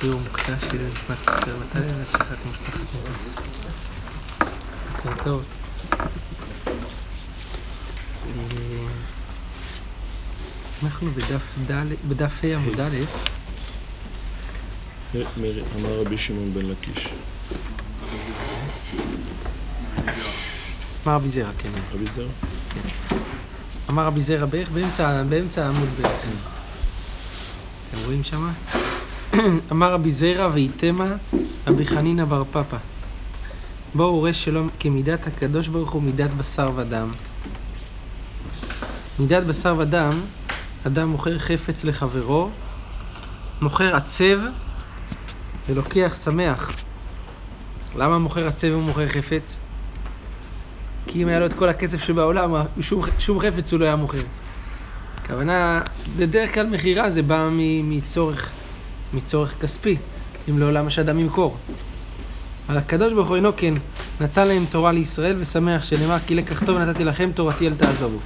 שיעור מוקדש של נשמת ישראל, מתי לנצחת משפחת מזון? כן, טוב. אנחנו בדף עמוד א'. אמר רבי שמעון בן לקיש. אמר רבי זרע, כן. רבי זרע? כן. אמר רבי זרע בערך באמצע העמוד בערך. אתם רואים שמה? אמר רבי זרע ואיתמה רבי חנינא בר פפא, בואו ראה שלא כמידת הקדוש ברוך הוא מידת בשר ודם. מידת בשר ודם, אדם מוכר חפץ לחברו, מוכר עצב ולוקח שמח. למה מוכר עצב ומוכר חפץ? כי אם היה לו את כל הכסף שבעולם, שום חפץ הוא לא היה מוכר. הכוונה, בדרך כלל מחירה זה בא מצורך כספי, אם לא למה שאדם ימכור. אבל הקדוש ברוך הוא אינו כן, נתן להם תורה לישראל ושמח, שנאמר כי לקח טוב נתתי לכם תורתי אל תעזבו.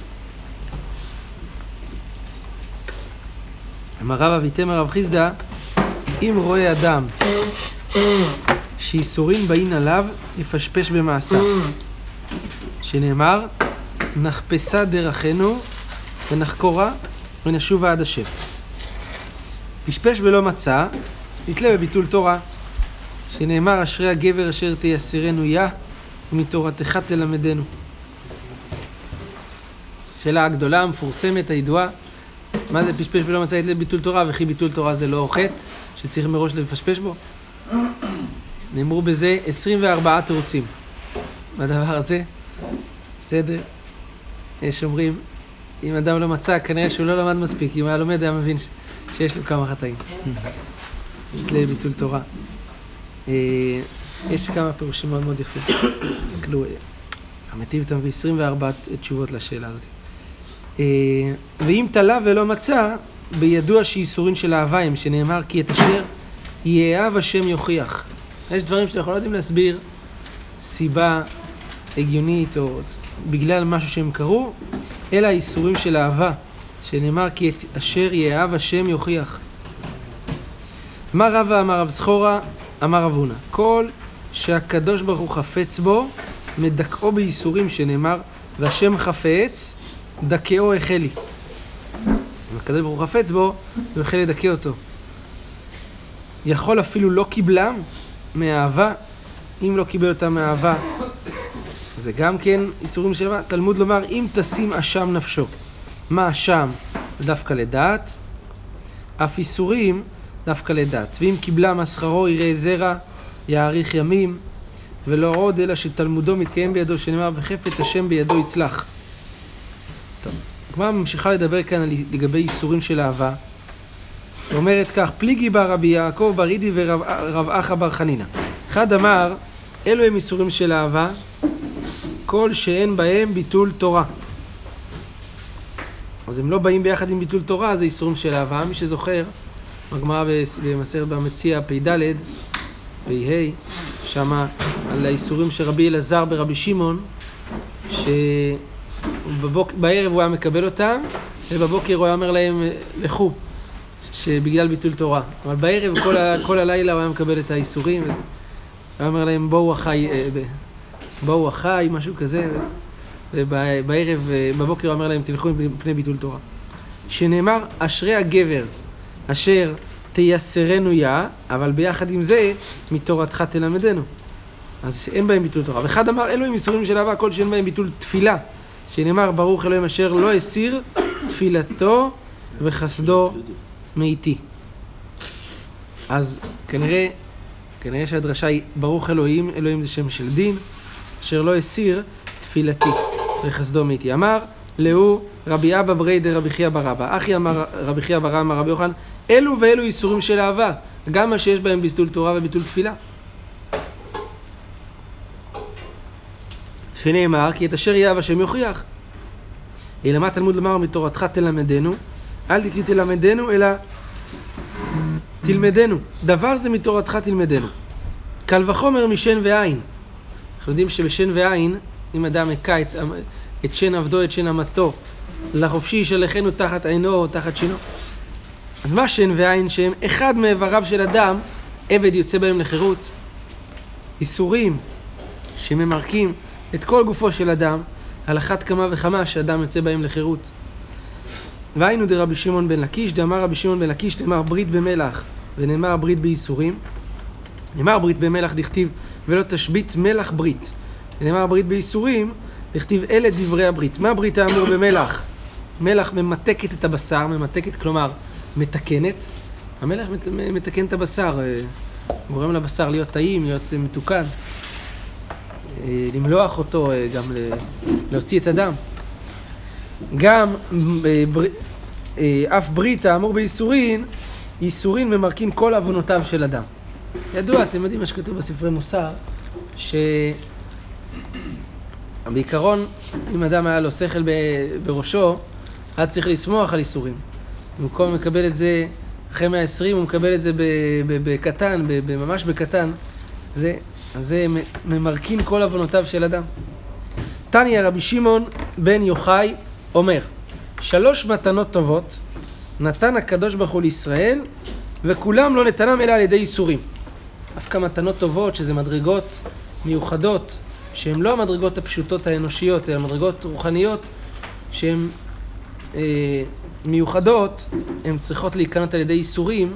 אמר רב אביתמר רב חיסדא, אם רואה אדם שיסורים באים עליו, יפשפש במעשיו, שנאמר נחפשה דרכנו ונחקורה ונשובה עד השם. פשפש ולא מצא, יתלה בביטול תורה, שנאמר אשרי הגבר אשר תייסרנו יה ומתורתך תלמדנו. שאלה הגדולה המפורסמת הידועה, מה זה פשפש ולא מצא יתלה בביטול תורה, וכי ביטול תורה זה לא חטא שצריך מראש לפשפש בו? נאמרו בזה 24 תירוצים. בדבר הזה, בסדר, יש אומרים, אם אדם לא מצא, כנראה שהוא לא למד מספיק, אם היה לומד היה מבין שיש לו כמה חטאים. יתלה ביטול תורה. יש כמה פירושים מאוד מאוד יפים. תסתכלו, המתיב אתם ב-24 תשובות לשאלה הזאת. ואם תלה ולא מצא, בידוע שייסורים של אהבה הם, שנאמר כי את אשר יאהב השם יוכיח. יש דברים שאנחנו לא יודעים להסביר, סיבה הגיונית או בגלל משהו שהם קראו, אלא האיסורים של אהבה, שנאמר כי את אשר יאהב השם יוכיח. אמר רבא, אמר רב סחורא, אמר רב הונא, כל שהקדוש ברוך הוא חפץ בו, מדכאו באיסורים, שנאמר והשם חפץ, דכאו החלי. אם הקדוש ברוך הוא חפץ בו, הוא החל לדכא אותו. יכול אפילו לא קיבלם מהאהבה, אם לא קיבל אותה מהאהבה, זה גם כן איסורים של אהבה. תלמוד לומר, אם תשים אשם נפשו. מה אשם? דווקא לדעת. אף איסורים דווקא לדעת. ואם קיבלה מסחרו יראה זרע, יאריך ימים, ולא עוד אלא שתלמודו מתקיים בידו, שנאמר וחפץ השם בידו יצלח. טוב, כבר ממשיכה לדבר כאן לגבי איסורים של אהבה. היא אומרת כך, פליגי בר רבי יעקב בר אידי ורב אחא בר חנינא. אחד אמר, אלו הם איסורים של אהבה, כל שאין בהם ביטול תורה. אז הם לא באים ביחד עם ביטול תורה, זה איסורים של אהבה. מי שזוכר, מגמרא במסכת במציע פ"ד פ"ה, שמה על האיסורים של רבי אלעזר ברבי שמעון, שבערב הוא היה מקבל אותם, ובבוקר הוא היה אומר להם לכו, שבגלל ביטול תורה. אבל בערב כל הלילה הוא היה מקבל את האיסורים, הוא היה אומר להם בואו אחי, משהו כזה, ובערב, בבוקר הוא אומר להם תלכו מפני ביטול תורה. שנאמר, אשרי הגבר, אשר תייסרנו יה, אבל ביחד עם זה, מתורתך תלמדנו. אז אין בהם ביטול תורה. ואחד אמר, אלו הם איסורים של אהבה, כל שאין בהם ביטול תפילה. שנאמר, ברוך אלוהים אשר לא הסיר תפילתו וחסדו מאיתי. אז כנראה שהדרשה היא, ברוך אלוהים, אלוהים זה שם של דין, אשר לא הסיר תפילתי וחסדו מאיתי. אמר לאו רבי אבא ברי דרבי חייא בר אבא. אחי אמר רבי חייא בר אבא רבי יוחנן, אלו ואלו איסורים של אהבה, גם מה שיש בהם ביטול תורה וביטול תפילה. שנאמר כי את אשר יאהב השם יוכיח. אלא מה תלמוד לומר מתורתך תלמדנו? אל תקרא תלמדנו אלא תלמדנו. דבר זה מתורתך תלמדנו. קל וחומר משן ועין. אנחנו יודעים שבשן ועין, אם אדם הכה את שן עבדו, את שן אמתו, לחופשי ישלחנו תחת עינו או תחת שינו. אז מה שן ועין שהם אחד מאיבריו של אדם, עבד יוצא בהם לחירות, איסורים שממרקים את כל גופו של אדם, על אחת כמה וכמה שאדם יוצא בהם לחירות. והיינו דרבי שמעון בן לקיש, דאמר רבי שמעון בן לקיש, נאמר ברית במלח ונאמר ברית בייסורים. נאמר ברית במלח דכתיב ולא תשבית מלח ברית, ונאמר ברית בייסורים דכתיב אלה דברי הברית. מה ברית האמור במלח? מלח ממתקת את הבשר, ממתקת כלומר מתקנת, המלח מתקן את הבשר, גורם לבשר להיות טעים, להיות מתוקן, למלוח אותו, גם להוציא את הדם. גם אף ברית האמור בייסורין, ייסורין ממרקין כל עוונותיו של אדם. ידוע, אתם יודעים מה שכתוב בספרי מוסר, שבעיקרון אם אדם היה לו שכל בראשו, היה צריך לסמוח על ייסורים. במקום מקבל את זה אחרי 120, הוא מקבל את זה בקטן, ממש בקטן. זה ממרקין כל עוונותיו של אדם. תניא רבי שמעון בן יוחאי אומר, 3 מתנות טובות נתן הקדוש ברוך הוא לישראל, וכולם לא נתנם אלא על ידי ייסורים. אף כמה מתנות טובות, שזה מדרגות מיוחדות, שהן לא המדרגות הפשוטות האנושיות, אלא מדרגות רוחניות, שהן מיוחדות, הן צריכות להיכנות על ידי ייסורים,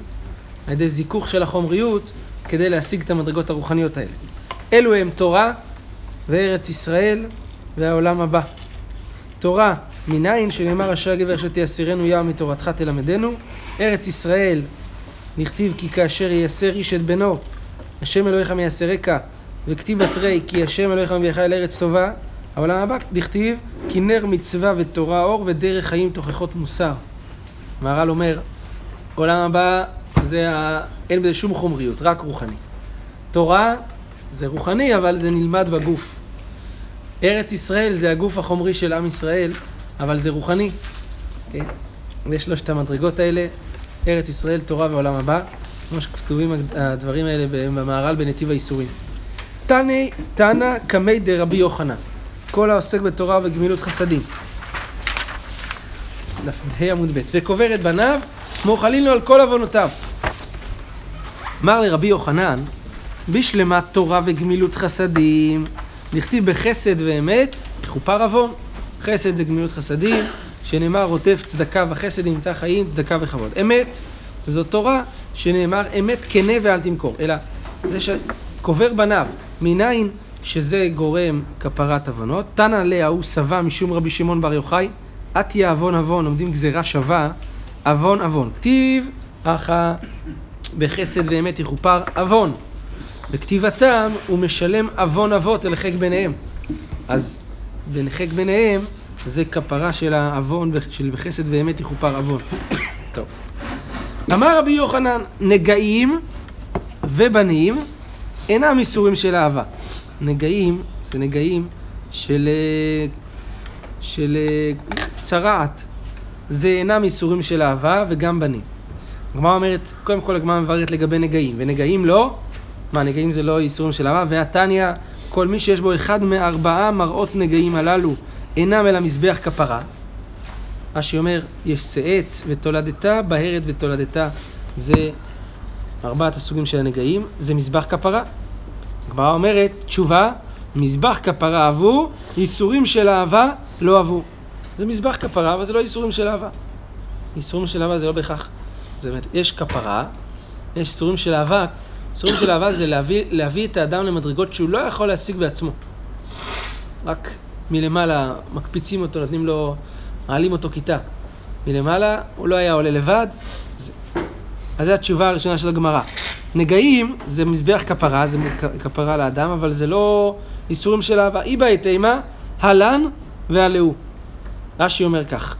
על ידי זיכוך של החומריות, כדי להשיג את המדרגות הרוחניות האלה. אלו הם תורה וארץ ישראל והעולם הבא. תורה מניין, שנאמר אשר הגבר שתייסרנו יה מתורתך תלמדנו. ארץ ישראל נכתיב כי כאשר ייסר איש את בנו השם אלוהיך מייסרקה, וכתיב בתרי כי השם אלוהיך מביאך אל ארץ טובה. העולם הבא נכתיב כי נר מצווה ותורה אור ודרך חיים תוכחות מוסר. מהר"ל אומר עולם הבא זה אין בזה שום חומריות, רק רוחני. תורה זה רוחני אבל זה נלמד בגוף. ארץ ישראל זה הגוף החומרי של עם ישראל, אבל זה רוחני. כן? יש 3 המדרגות האלה, ארץ ישראל, תורה ועולם הבא, כמו שכתובים הדברים האלה במהר"ל בנתיב האיסורים. תנא קמי דרבי יוחנן, כל העוסק בתורה וגמילות חסדים. דף עמוד ב', וקובר את בניו, מוחלין לו על כל עוונותיו. אמר לרבי יוחנן, בשלמת תורה וגמילות חסדים, נכתיב בחסד ואמת, יכופר עוון. חסד זה גמילות חסדים, שנאמר רוטף צדקה וחסד ימצא חיים, צדקה וכבוד. אמת, זו תורה שנאמר אמת כנה ואל תמכור, אלא זה שקובר בניו, מניין שזה גורם כפרת עוונות. תנא ליה הוא סבא משום רבי שמעון בר יוחאי, עטיה עוון עוון, עומדים גזירה שווה, עוון עוון. כתיב אחא בחסד ואמת יכופר עוון. בכתיבתם הוא משלם עוון אבות אל החק ביניהם. אז בנחק ביניהם זה כפרה של העוון, של בחסד ואמת יכופר עוון. טוב. אמר רבי יוחנן, נגעים ובנים אינם איסורים של אהבה. נגעים, זה נגעים של צרעת. זה אינם איסורים של אהבה וגם בנים. הגמרא אומרת, קודם כל הגמרא מבררת לגבי נגעים, ונגעים לא, מה, נגעים זה לא איסורים של אהבה, והתניא, כל מי שיש בו אחד מ4 מראות נגעים הללו, אינם אלא מזבח כפרה. מה שאומר, יש שאת ותולדתה, בהרת ותולדתה, זה 4 הסוגים של הנגעים, זה מזבח כפרה. הגמרא אומרת, תשובה, מזבח כפרה אהבו, איסורים של אהבה לא אהבו. זה מזבח כפרה, אבל זה לא איסורים של אהבה. איסורים של אהבה זה לא בהכרח. זאת אומרת, יש כפרה, יש איסורים של אהבה, איסורים של אהבה זה להביא את האדם למדרגות שהוא לא יכול להשיג בעצמו. רק מלמעלה מקפיצים אותו, נותנים לו, מעלים אותו כיתה. מלמעלה הוא לא היה עולה לבד. אז זו התשובה הראשונה של הגמרא. נגעים זה מזבח כפרה, זה כפרה לאדם, אבל זה לא איסורים של אהבה. אי בה את אימה, הלן והלאו. רש"י אומר כך,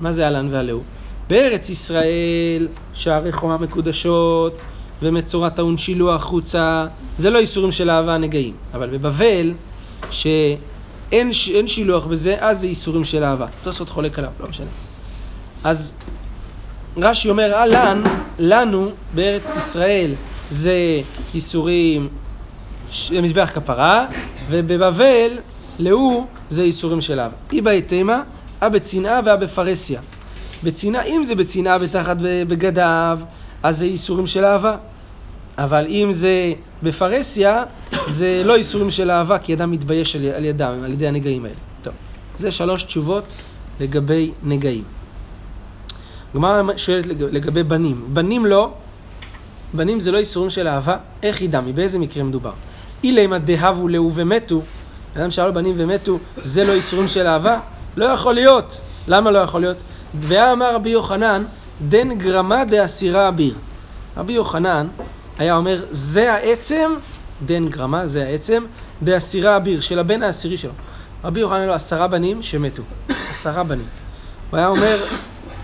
מה זה הלן והלאו? בארץ ישראל, שערי חומה מקודשות, ומצורת טעון שילוח חוצה, זה לא איסורים של אהבה הנגעים. אבל בבבל, שאין שילוח בזה, אז זה איסורים של אהבה. תוספות חולק עליו, לא משנה. אז רש"י אומר, הלן, לנו, בארץ ישראל, זה איסורים, מזבח כפרה, ובבבל, לאו, זה איסורים של אהבה. אי בהתאמה, אה בצנעה ואה בפרסיה. בצנעה, אם זה בצנעה בתחת בגדיו, אז זה איסורים של אהבה. אבל אם זה בפרסיה, זה לא איסורים של אהבה, כי אדם מתבייש על ידם, על ידי הנגעים האלה. טוב, זה 3 תשובות לגבי נגעים. גמרא שואלת לגבי בנים. בנים לא, בנים זה לא איסורים של אהבה, איך ידמי, באיזה מקרה מדובר? אילמה דהבו להו ומתו, אדם שאל בנים ומתו, זה לא איסורים של אהבה? לא יכול להיות. למה לא יכול להיות? ואמר רבי יוחנן, דן גרמה דאסירה אביר. רבי יוחנן היה אומר, זה העצם, דן גרמה, זה העצם, דאסירה אביר, של הבן העשירי שלו. רבי יוחנן היה לו 10 בנים שמתו, 10 בנים. הוא היה אומר,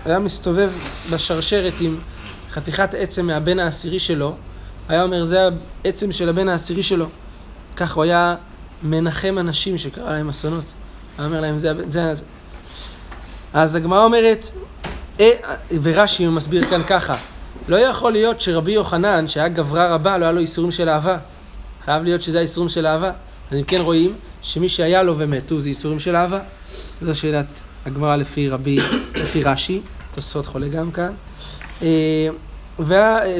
היה מסתובב בשרשרת עם חתיכת עצם מהבן העשירי שלו, היה אומר, זה העצם של הבן העשירי שלו. כך הוא היה מנחם אנשים שקרא להם אסונות. הוא אומר להם, זה. אז הגמרא אומרת, ורש"י מסביר כאן ככה, לא יכול להיות שרבי יוחנן, שהיה גברה רבה, לא היה לו איסורים של אהבה. חייב להיות שזה האיסורים של אהבה. אז אם כן רואים שמי שהיה לו ומתו זה איסורים של אהבה. זו שאלת הגמרא לפי רש"י, תוספות חולה גם כאן.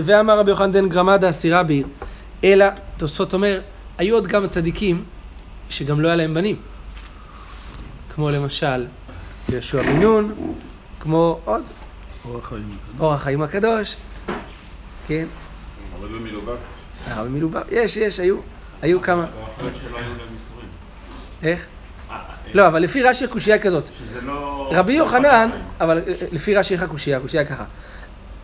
ואמר רבי יוחנן דן גרמה דאסירה אביר, אלא תוספות אומר, היו עוד גם צדיקים שגם לא היה להם בנים. כמו למשל יהושע בן נון, כמו עוד אור החיים הקדוש, כן. הרבי מלובב. הרבי מלובב, יש, היו כמה. או אחרי שלא היו להם איסורים. איך? לא, אבל לפי רש"י הקושייה כזאת. שזה לא... רבי יוחנן, אבל לפי רש"י איך הקושייה ככה.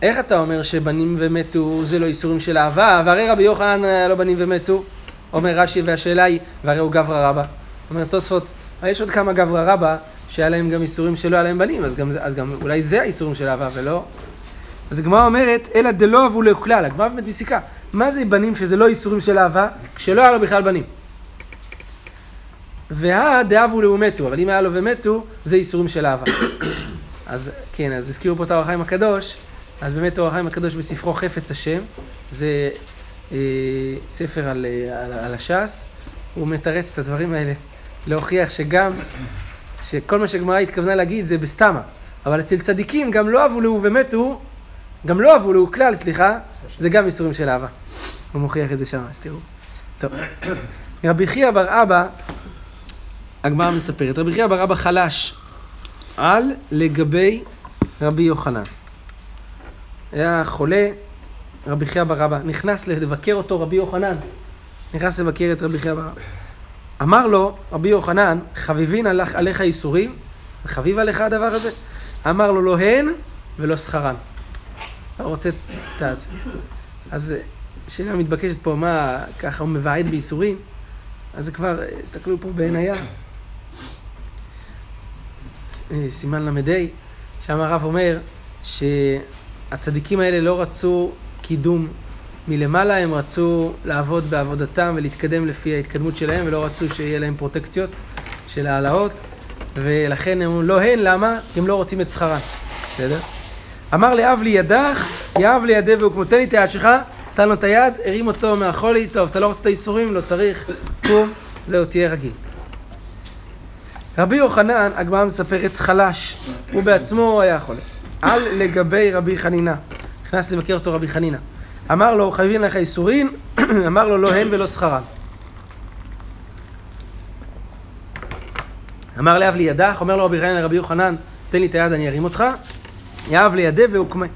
איך אתה אומר שבנים ומתו זה לא איסורים של אהבה, והרי רבי יוחנן לא בנים ומתו, אומר רש"י, והשאלה היא, והרי הוא גברא רבא. אומר תוספות, יש עוד כמה גברא רבא, שהיה להם גם איסורים שלא היה להם בנים, אז גם אולי זה האיסורים של אהבה ולא. אז הגמרא אומרת, אלא דלא אבו להו כלל, הגמרא באמת מסיקה. מה זה בנים שזה לא איסורים של אהבה, כשלא היה לו בכלל בנים? והדאבו להו ומתו, אבל אם היה לו ומתו, זה איסורים של אהבה. אז כן, אז הזכירו פה את אור החיים הקדוש, אז באמת אור החיים הקדוש בספרו חפץ השם, זה ספר על הש"ס, הוא מתרץ את הדברים האלה, להוכיח שכל מה שהגמרא התכוונה להגיד זה בסתמה, אבל אצל צדיקים גם לא אהבו להו ומתו, גם לא אהבו להו כלל, סליחה, זה גם איסורים של אהבה. הוא מוכיח את זה שם, אז תראו. טוב. רבי חייא בר אבא, הגמרא מספרת, רבי חייא בר אבא חלש על לגבי רבי יוחנן. היה חולה, רבי חייא בר אבא, נכנס לבקר אותו רבי יוחנן, נכנס לבקר את רבי חייא בר אבא. אמר לו רבי יוחנן, חביבין עליך איסורים, חביב עליך הדבר הזה. אמר לו, לא הן ולא שכרן. הוא רוצה תעז. אז שאלה מתבקשת פה, מה ככה הוא מבעד באיסורים? אז זה כבר, הסתכלו פה בעינייה. סימן למדי, שם הרב אומר שהצדיקים האלה לא רצו קידום מלמעלה, הם רצו לעבוד בעבודתם ולהתקדם לפי ההתקדמות שלהם, ולא רצו שיהיה להם פרוטקציות של העלאות, ולכן הם לא הן, למה? כי הם לא רוצים את שכרן, בסדר? אמר לאב לי ידך, יאב לי ידי והוא כמו, תן לי את היד שלך, תן לו את היד, הרים אותו מהחולי, טוב, אתה לא רוצה את האיסורים, לא צריך, קום, זהו, תהיה רגיל. רבי יוחנן, הגמרא מספרת חלש, הוא בעצמו היה חולה. על לגבי רבי חנינה, נכנס לבקר אותו רבי חנינה. אמר לו, חייבים לך איסורים, אמר לו, לא הן ולא שכרן. אמר לאב לי ידך, אומר לו רבי חנן לרבי יוחנן, תן לי את היד, אני ארים אותך, יאב לי ידי והוא קמה.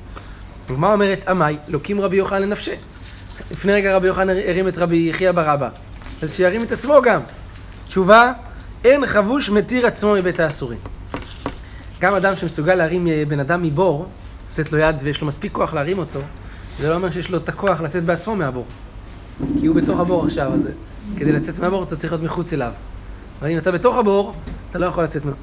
הגמרא אומרת, אמי, לוקים רבי יוחנן לנפשה. לפני רגע רבי יוחנן הרים את רבי חייא בר אבא, אז שירים את עצמו גם. תשובה, אין חבוש מתיר עצמו מבית האסורים. גם אדם שמסוגל להרים בן אדם מבור, לתת לו יד ויש לו מספיק כוח להרים אותו, זה לא אומר שיש לו את הכוח לצאת בעצמו מהבור. כי הוא בתוך הבור עכשיו, אז כדי לצאת מהבור אתה צריך להיות מחוץ אליו. אבל אם אתה בתוך הבור, אתה לא יכול לצאת ממנו.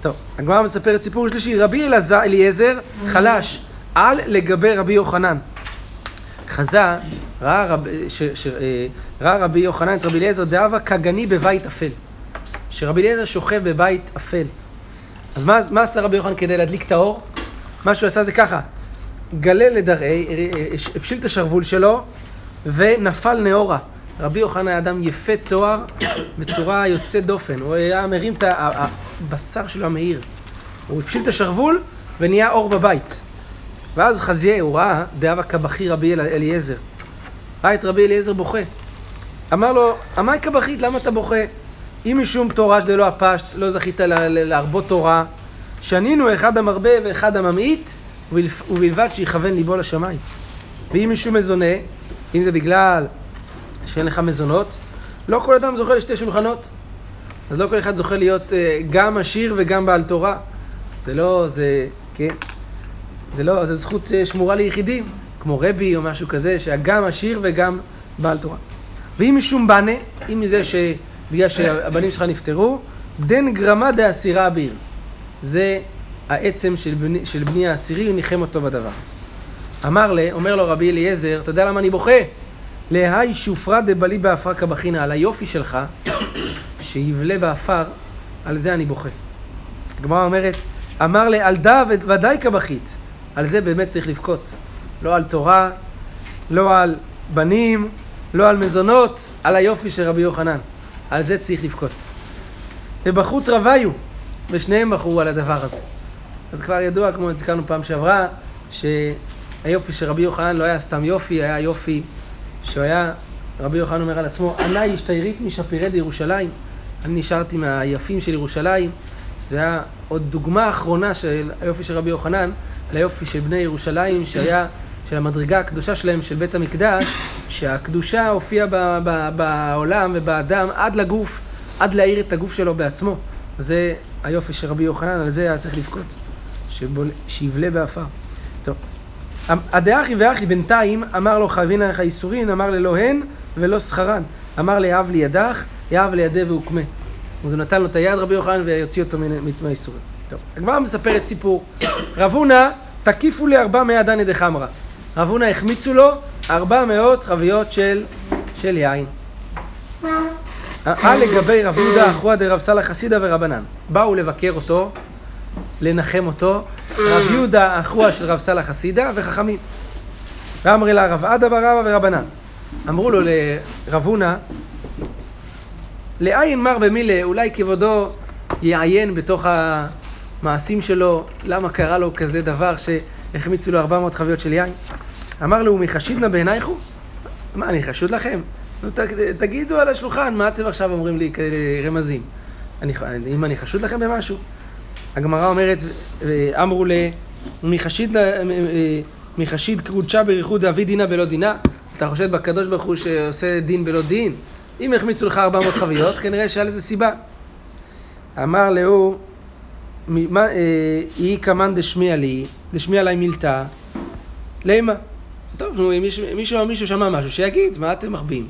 טוב, הגמרא מספרת סיפור שלישי, רבי אליעזר חלש על לגבי רבי יוחנן. חזה ראה רבי יוחנן את רבי אליעזר דאבה כגני בבית אפל. שרבי אליעזר שוכב בבית אפל. אז מה עשה רבי יוחנן כדי להדליק את האור? מה שהוא עשה זה ככה. גלה לדרעי, הפשיל את השרוול שלו, ונפל נאורה. רבי יוחנן היה אדם יפה תואר, בצורה יוצאת דופן. הוא היה מרים את הבשר שלו המהיר. הוא הפשיל את השרוול, ונהיה אור בבית. ואז חזיה, הוא ראה דאבה כבכי רבי אליעזר. ראה את רבי אליעזר בוכה. אמר לו, אמי כבחית, למה אתה בוכה? אם משום תורה שלא הפשט, לא זכית להרבות תורה, שנינו אחד המרבה ואחד הממעיט, ובלבד שיכוון ליבו לשמיים. ואם משום מזונה, אם זה בגלל שאין לך מזונות, לא כל אדם זוכה לשתי שולחנות. אז לא כל אחד זוכה להיות גם עשיר וגם בעל תורה. זה לא, זה, כן. זה לא, זה זכות שמורה ליחידים, כמו רבי או משהו כזה, שגם עשיר וגם בעל תורה. ואם משום בנה, אם זה שבגלל שהבנים שלך נפטרו, דן גרמה דאסירה הביר. זה העצם של בני העשירי, הוא ניחם אותו בדבר הזה. אומר לו רבי אליעזר, אתה יודע למה אני בוכה? להי שופרה דבלי באפר כבחינה, על היופי שלך, שיבלה באפר, על זה אני בוכה. הגמרא אומרת, אמר לה, על דא ודאי כבכית, על זה באמת צריך לבכות. לא על תורה, לא על בנים, לא על מזונות, על היופי של רבי יוחנן. על זה צריך לבכות. ובכות רוויו, ושניהם בחרו על הדבר הזה. אז כבר ידוע, כמו הזכרנו פעם שעברה, שהיופי של רבי יוחנן לא היה סתם יופי, היה יופי שהיה, רבי יוחנן אומר על עצמו, אני השתיירית משפירי לירושלים, אני נשארתי מהיפים של ירושלים, זה היה עוד דוגמה אחרונה של היופי של רבי יוחנן, ליופי של בני ירושלים שהיה, של המדרגה הקדושה שלהם, של בית המקדש, שהקדושה הופיעה בעולם ובאדם עד לגוף, עד להאיר את הגוף שלו בעצמו. זה היופי של רבי יוחנן, על זה היה צריך לבכות, שיבלה באפר. טוב. הדאחי ואחי בינתיים, אמר לו חבין עליך איסורין, אמר לו הן ולא סחרן. אמר לי יאהב לי ידך, יאהב לי ידי והוקמה. אז הוא נתן לו את היד רבי יוחנן ויוציא אותו מהאיסורים. טוב, הגמרא מספרת סיפור. רב הונא תקיפו לי 400 דני דחמרה. רב הונא החמיצו לו 400 חביות של יין. על לגבי רב יהודה אחוה דרב סלח חסידה ורבנן. באו לבקר אותו, לנחם אותו. רב יהודה אחוה של רב סלח חסידה וחכמים. ואמרי לה רב עדה ברבא ורבנן. אמרו לו לרב הונא, לעין מר במילה, אולי כבודו יעיין בתוך המעשים שלו, למה קרה לו כזה דבר שהחמיצו לו 400 חביות של יין. אמר לו, מחשידנה בעינייך הוא? מה, אני חשוד לכם? תגידו על השולחן, מה אתם עכשיו אומרים לי רמזים? אם אני חשוד לכם במשהו? הגמרא אומרת, אמרו לי, מחשיד קרודשה בריחוד אבי דינה בלא דינה? אתה חושד בקדוש ברוך הוא שעושה דין בלא דין? אם החמיצו לך 400 חביות, כנראה שהיה לזה סיבה. אמר לו, אי כמן דשמיע עליי מילתה, למה? טוב, נו, אם מישהו שמע משהו, שיגיד, מה אתם מחביאים?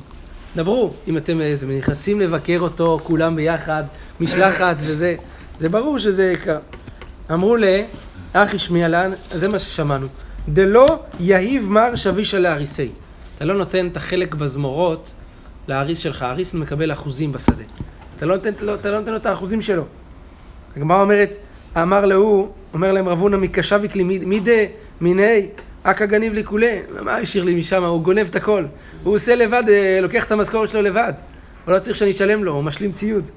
דברו, אם אתם נכנסים לבקר אותו, כולם ביחד, משלחת וזה, זה ברור שזה יקר. אמרו לי, אחי שמיע לן, זה מה ששמענו, דלא יהיב מר שביש על האריסי. אתה לא נותן את החלק בזמורות, לאריס שלך, האריס מקבל אחוזים בשדה. אתה לא נותן לו את האחוזים שלו. הגמרא אומרת, אומר להם רבונה מקשביק לי, מידי, מיני, אקה גניב לי כולה. מה השאיר לי משם? הוא גונב את הכל. הוא עושה לבד, לוקח את המשכורת שלו לבד. הוא לא צריך שאני אשלם לו, הוא משלים ציוד.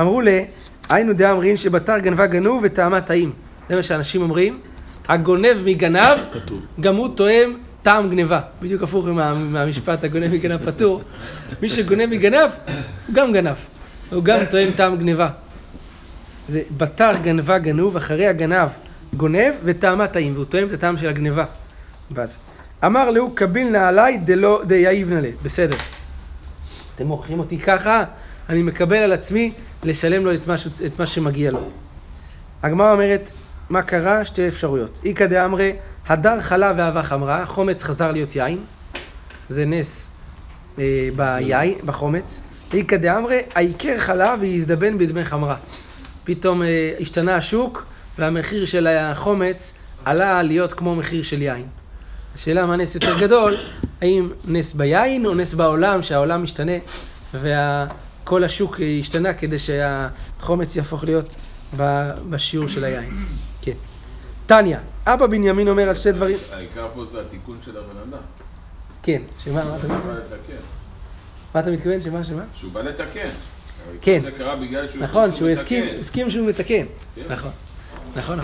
אמרו לי, היינו דאמרין שבתר גנבה גנוב וטעמה טעים. זה מה שאנשים אומרים, הגונב מגנב, גם הוא טועם, טעם גנבה, בדיוק הפוך מהמשפט, הגונב מגנב פטור. מי שגונב מגנב, הוא גם גנב. הוא גם טועם טעם גנבה. זה בתר גנבה גנוב, אחרי הגנב גונב וטעמה טעים, והוא טועם את הטעם של הגנבה. ואז אמר לו, קביל נעלי דייב נעלי. בסדר. אתם מוכרים אותי ככה, אני מקבל על עצמי לשלם לו את מה שמגיע לו. הגמרא אומרת, מה קרה? שתי אפשרויות. איקא דאמרי, הדר חלה ואהבה חמרה, חומץ חזר להיות יין, זה נס ביין, בחומץ. איקא דאמרי, העיקר חלה והזדבן בדמי חמרה. פתאום השתנה השוק, והמחיר של החומץ עלה להיות כמו מחיר של יין. השאלה מה נס יותר גדול, האם נס ביין או נס בעולם, שהעולם משתנה, וכל השוק השתנה כדי שהחומץ יהפוך להיות בשיעור של היין. כן. טניה, אבא בנימין אומר על שתי דברים. העיקר פה זה התיקון של הבן אדם. כן, שמה, מה אתה מתכוון? מה אתה מתכוון? שמה? שהוא בא לתקן. כן. זה קרה בגלל שהוא מתקן. נכון, שהוא הסכים שהוא מתקן. נכון.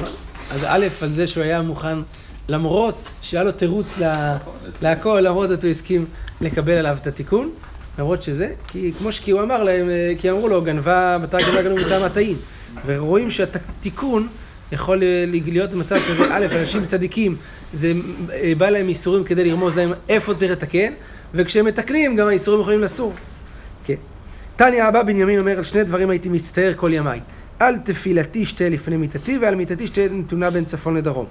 אז א', על זה שהוא היה מוכן למרות שהיה לו תירוץ להכל, למרות זאת הוא הסכים לקבל עליו את התיקון, למרות שזה, כי כמו שהוא אמר להם, כי אמרו לו, גנבה, גנוב מטעם התאים, ורואים שהתיקון יכול להיות במצב כזה, א', אנשים צדיקים, זה בא להם איסורים כדי לרמוז להם איפה צריך לתקן, וכשהם מתקנים גם האיסורים יכולים לסור. כן. תניא אבא בנימין אומר, על שני דברים הייתי מצטער כל ימיי. על תפילתי שתה לפני מיטתי, ועל מיטתי שתה נתונה בין צפון לדרום.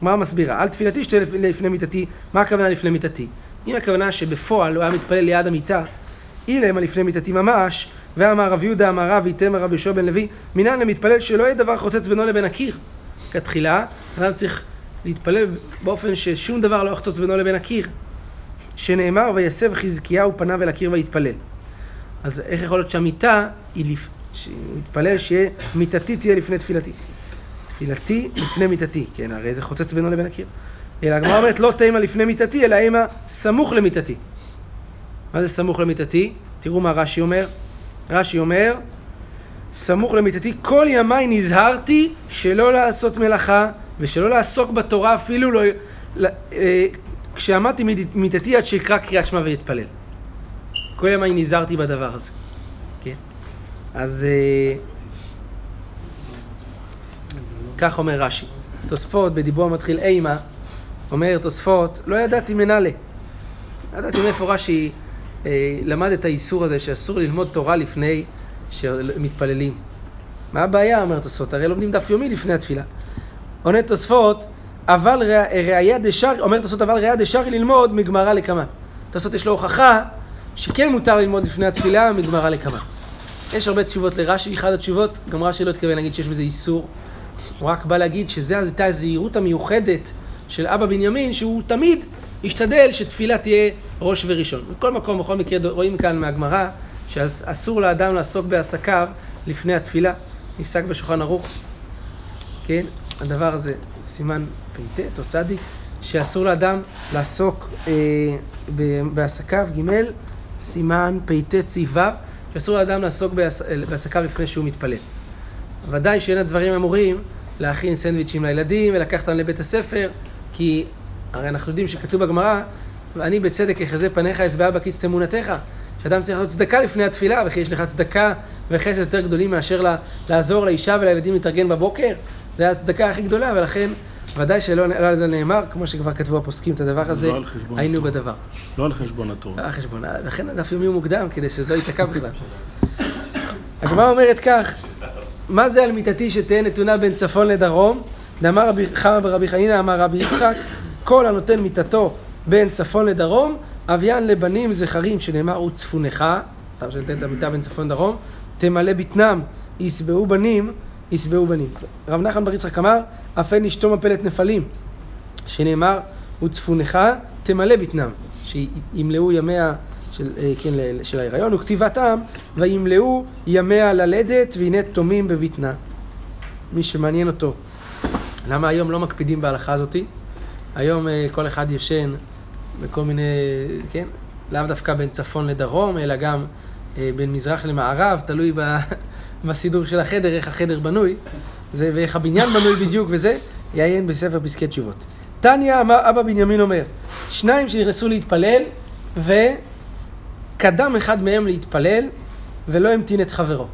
מה מסבירה? על תפילתי שתה לפני מיטתי, מה הכוונה לפני מיטתי? אם הכוונה שבפועל הוא היה מתפלל ליד המיטה, אילם לפני מיטתי ממש, ואמר רב יהודה אמר רב איתם הרב יהושע בן לוי, מנין למתפלל שלא יהיה דבר חוצץ בינו לבין הקיר. כתחילה, אדם צריך להתפלל באופן ששום דבר לא יחצוץ בינו לבין הקיר, שנאמר ויסב חזקיהו פניו אל הקיר ויתפלל. אז איך יכול להיות שהמיטה היא להתפלל שמיטתי תהיה לפני תפילתי? תפילתי לפני מיטתי, כן, הרי זה חוצץ בינו לבין הקיר. אלא הגמרא אומרת לא תימא לפני מיטתי, אלא אימא סמוך למיטתי. מה זה סמוך למיטתי? תראו מה רש"י אומר. רש"י אומר, סמוך למיטתי, כל ימיי נזהרתי שלא לעשות מלאכה ושלא לעסוק בתורה אפילו לא... כשעמדתי מיטתי עד שיקרא קריאת שמע ויתפלל. כל ימיי נזהרתי בדבר הזה. כן? אז... כך אומר רש"י. תוספות בדיבור מתחיל אימה, אומר תוספות, לא ידעתי מנהלה. ידעתי מאיפה רש"י למד את האיסור הזה שאסור ללמוד תורה לפני שמתפללים. מה הבעיה? אומר תוספות, הרי לומדים דף יומי לפני התפילה. עונה תוספות, אבל ראיה דשאר, אומר תוספות, אבל ראיה דשאר ללמוד מגמרא לקמן. תוספות יש לו הוכחה שכן מותר ללמוד לפני התפילה מגמרא לקמן. יש הרבה תשובות לרש"י, אחת התשובות, גם רש"י לא התכוון להגיד שיש בזה איסור, הוא רק בא להגיד שזה הייתה הזהירות המיוחדת של אבא בנימין, שהוא תמיד השתדל שתפילה תהיה ראש וראשון. בכל מקום, בכל מקרה, רואים כאן מהגמרא, שאסור לאדם לעסוק בעסקיו לפני התפילה. נפסק בשולחן ערוך. כן? הדבר הזה, סימן פ"ט או צדיק, שאסור לאדם לעסוק בעסקיו, ג' סימן פ"ט צ"ו, שאסור לאדם לעסוק בעסקיו לפני שהוא מתפלל. ודאי שאין הדברים אמורים להכין סנדוויצ'ים לילדים ולקחתם לבית הספר, כי הרי אנחנו יודעים שכתוב בגמרא, ואני בצדק יחזה פניך אשבע בקיץ תמונתך, שאדם צריך לעשות צדקה לפני התפילה, וכי יש לך צדקה וחסד יותר גדולים מאשר לעזור לאישה ולילדים להתארגן בבוקר, זה הצדקה הכי גדולה, ולכן ודאי שלא על זה נאמר, כמו שכבר כתבו הפוסקים את הדבר הזה, היינו בדבר. לא על חשבון התורה. לא על חשבון, לכן הדף יומי הוא מוקדם, כדי שזה לא ייתקע בכלל. הגמרא אומרת כך, מה זה על מיטתי שתהיה נתונה בין צפון לדרום? דאמר רבי חמא ברבי חנינא, אמר רבי יצחק, כל הנותן מיטתו בין צפון לדרום, אביין לבנים זכרים שנאמר הוא צפונך, אתה שנתן את המיטה בין צפון לדרום, תמלא בטנם, יסבעו בנים, יסבעו בנים. רב נחמן בר יצחק אמר, אף אין אשתו מפלת נפלים, שנאמר הוא צפונך, תמלא בטנם, שימלאו ימיה של ההיריון, וכתיבתם, וימלאו ימיה ללדת, והנה תומים בבטנה. מי שמעניין אותו, למה היום לא מקפידים בהלכה הזאת? היום כל אחד ישן בכל מיני, כן? לאו דווקא בין צפון לדרום, אלא גם בין מזרח למערב, תלוי בסידור של החדר, איך החדר בנוי, זה, ואיך הבניין בנוי בדיוק וזה, יעיין בספר פסקי תשובות. תניא אבא בנימין אומר, שניים שנכנסו להתפלל, וקדם אחד מהם להתפלל, ולא המתין את חברו.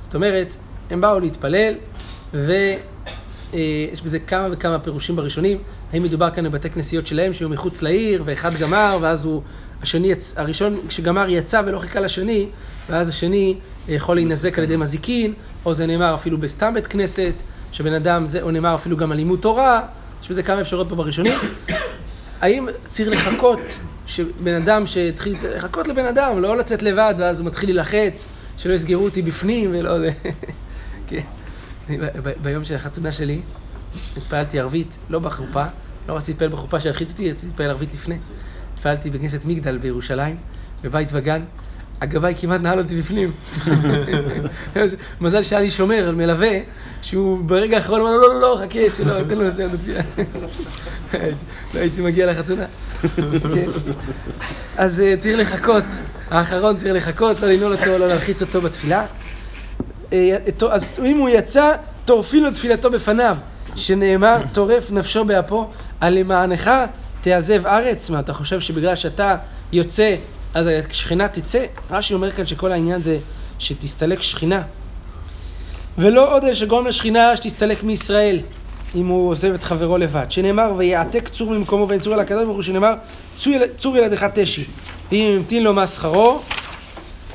זאת אומרת, הם באו להתפלל, ויש בזה כמה וכמה פירושים בראשונים, האם מדובר כאן בבתי כנסיות שלהם שהיו מחוץ לעיר, ואחד גמר, ואז הראשון שגמר יצא ולא חיכה לשני, ואז השני יכול להינזק על ידי מזיקין, או זה נאמר אפילו בסתם בית כנסת, שבן אדם זה, או נאמר אפילו גם על לימוד תורה, יש בזה כמה אפשרות פה בראשונים. האם צריך לחכות שבן אדם שהתחיל לחכות לבן אדם, לא לצאת לבד, ואז הוא מתחיל ללחץ, שלא יסגרו אותי בפנים, ולא... כן. ביום של החתונה שלי, התפעלתי ערבית, לא בחופה, לא רציתי להתפעל בחופה שהרחיצתי, רציתי להתפעל ערבית לפני. התפעלתי בכנסת מגדל בירושלים, בבית וגן, הגבאי כמעט נעל אותי בפנים. מזל שאני שומר על מלווה, שהוא ברגע האחרון אמר, לא, לא, לא, חכה, שלא, תן לו לסיים את התפילה. לא הייתי מגיע לחתונה. אז צריך לחכות, האחרון צריך לחכות, לא לנעול אותו, לא להלחיץ אותו בתפילה. אז אם הוא יצא, תורפי לו תפילתו בפניו. שנאמר, טורף נפשו באפו, על למענך תעזב ארץ. מה, אתה חושב שבגלל שאתה יוצא, אז השכינה תצא? רש"י אומר כאן שכל העניין זה שתסתלק שכינה. ולא עוד אל שגורם לשכינה שתסתלק מישראל, אם הוא עוזב את חברו לבד. שנאמר, ויעתק צור ממקומו ואין צור אל הקדוש ברוך הוא, שנאמר, צור ילדך תשי. ואם ימתין לו מה שכרו,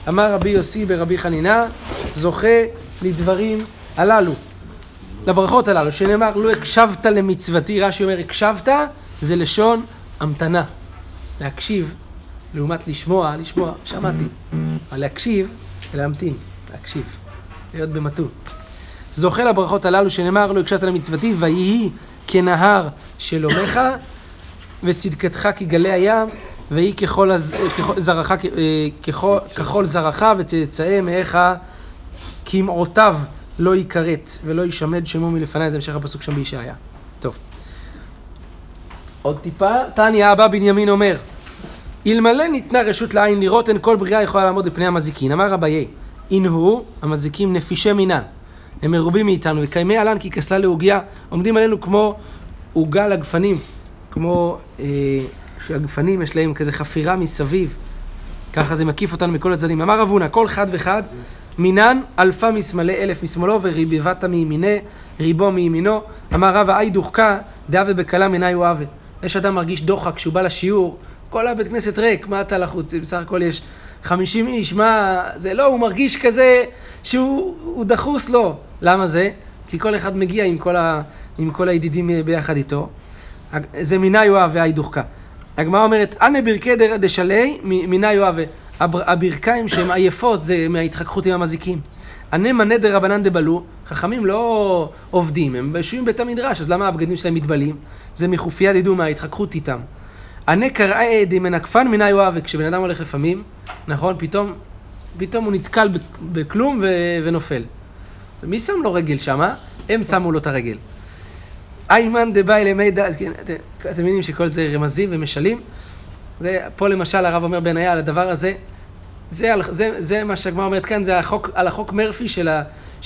אמר רבי יוסי ברבי חנינה, זוכה לדברים הללו, לברכות הללו, שנאמר, לא הקשבת למצוותי. רש"י אומר, הקשבת זה לשון המתנה. להקשיב, לעומת לשמוע, שמעתי. אבל להקשיב, להמתין, להקשיב, להיות במתון. זוכה לברכות הללו, שנאמר, לא הקשבת למצוותי, ויהי כנהר שלומך, וצדקתך כגלי הים, ויהי ככל זרעך, וצאצאי מאיך כמעותיו לא יקראת, ולא ישמד שמו מלפני. זה המשך הפסוק שם בישעיה. טוב. עוד טיפה. תניא אבא בנימין אומר, אלמלא ניתנה רשות לעין לראות, אין כל בריאה יכולה לעמוד בפני המזיקין. אמר רביי, אין הוא, המזיקים נפישי מינן, הם מרובים מאיתנו, וקיימי עלן כי כסלה להוגיה, עומדים עלינו כמו עוגה לגפנים, כמו שהגפנים יש להם כזה חפירה מסביב, ככה זה מקיף אותנו מכל הצדדים. אמר רבונה, כל חד וחד, מינן אלפה משמאלי אלף משמאלו, וריבבת מימיני, ריבו מימינו. אמר רבא, אי דוחקה, דאבה בקלה מיני הוא אבה. יש אדם מרגיש דוחק כשהוא בא לשיעור, כל הבית כנסת ריק, מה אתה לחוץ? בסך הכל יש 50 איש, מה? זה לא, הוא מרגיש כזה שהוא דחוס לו. למה זה? כי כל אחד מגיע עם כל הידידים ביחד איתו. זה מיני הוא אבה, אי דוחקה. הגמרא אומרת, אנה ברכה דשלי מיני הוא אבה. הברכיים שהן עייפות זה מההתחככות עם המזיקים. הנמנה דרבנן דבלו, חכמים לא עובדים, הם יושבים בית המדרש, אז למה הבגדים שלהם מתבלים? זה מחופייה ידעו מההתחככות איתם. הנה קראי דמנקפן מיני אוהב, כשבן אדם הולך לפעמים, נכון, פתאום הוא נתקל בכלום ונופל. מי שם לו רגל שם? הם שמו לו את הרגל. איימן דבאי למידע, אתם מבינים שכל זה רמזים ומשלים? זה, פה למשל הרב אומר בניה על הדבר הזה, זה מה שהגמרא אומרת כאן, זה על החוק מרפי של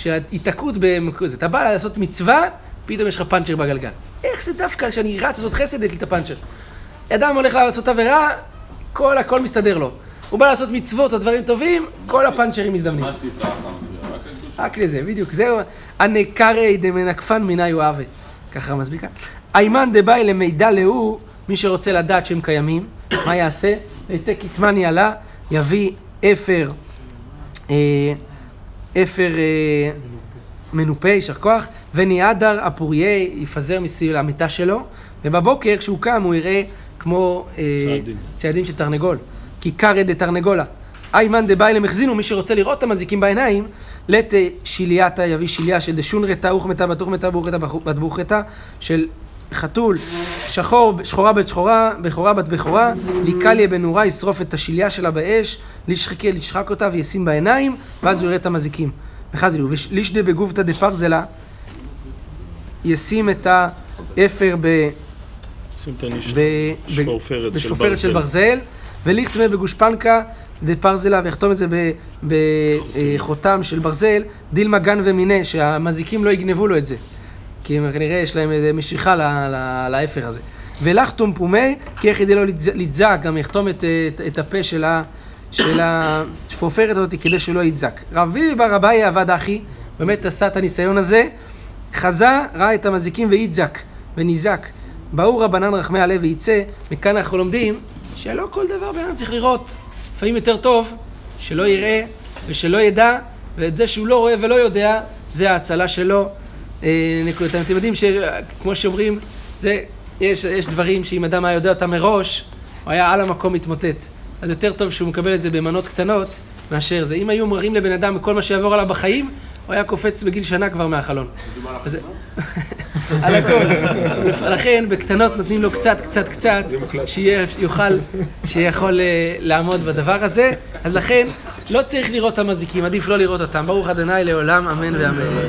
ההתעקות במקוז. אתה בא לעשות מצווה, פתאום יש לך פנצ'ר בגלגל. איך זה דווקא שאני רץ לעשות חסד, את לי את הפנצ'ר? אדם הולך לעשות עבירה, הכל מסתדר לו. הוא בא לעשות מצוות או דברים טובים, כל הפנצ'רים מזדמנים. מה סיפה? רק לזה, בדיוק. זהו, הנקרי דמנקפן מיני הוא אהבה. ככה מסביקה. איימן דבאי למידע להוא, מי שרוצה לדעת שהם קיימים, מה יעשה? יתה כתמני עלה, יביא אפר מנופה, ישר כוח, וניעדר אפוריה יפזר מסביב למיטה שלו, ובבוקר כשהוא קם הוא יראה כמו צעדים של תרנגול, כי קרא דתרנגולה. איימן דבאי למחזינו, מי שרוצה לראות את המזיקים בעיניים, לת שילייתה יביא שיליה של דשונרתה, אוכמתה בתוכמתה בורתה בתבורתה של חתול, שחור, שחורה בת שחורה, בחורה בת בחורה, ליקליה בנורה ישרוף את השיליה שלה באש, לשחק אותה ויסין בעיניים, ואז הוא יראה את המזיקים. וחזילו, לישדה בגובתא דפרזלה, ישים את האפר בשופרת של ברזל, וליכתמה בגושפנקה דפרזלה, ויחתום את זה בחותם של ברזל, דילמה גן ומיני, שהמזיקים לא יגנבו לו את זה. כי כנראה יש להם איזו משיכה להפך הזה. ולחתום פומי, כי איך ידי לו לדזק, גם יחתום את הפה של השפופרת הזאת כדי שלא ידזק. רבי בר אביי עבד אחי, באמת עשה את הניסיון הזה, חזה, ראה את המזיקים וידזק, וניזק. באו רבנן רחמי הלב וייצא, מכאן אנחנו לומדים שלא כל דבר בינם צריך לראות. לפעמים יותר טוב, שלא יראה ושלא ידע, ואת זה שהוא לא רואה ולא יודע, זה ההצלה שלו. אתם יודעים שכמו שאומרים, יש דברים שאם אדם היה יודע אותם מראש, הוא היה על המקום מתמוטט. אז יותר טוב שהוא מקבל את זה במנות קטנות מאשר זה. אם היו מראים לבן אדם כל מה שיעבור עליו בחיים, הוא היה קופץ בגיל שנה כבר מהחלון. על הכל. לכן בקטנות נותנים לו קצת, שיכול לעמוד בדבר הזה. אז לכן לא צריך לראות את המזיקים, עדיף לא לראות אותם. ברוך ה' לעולם, אמן ואמן.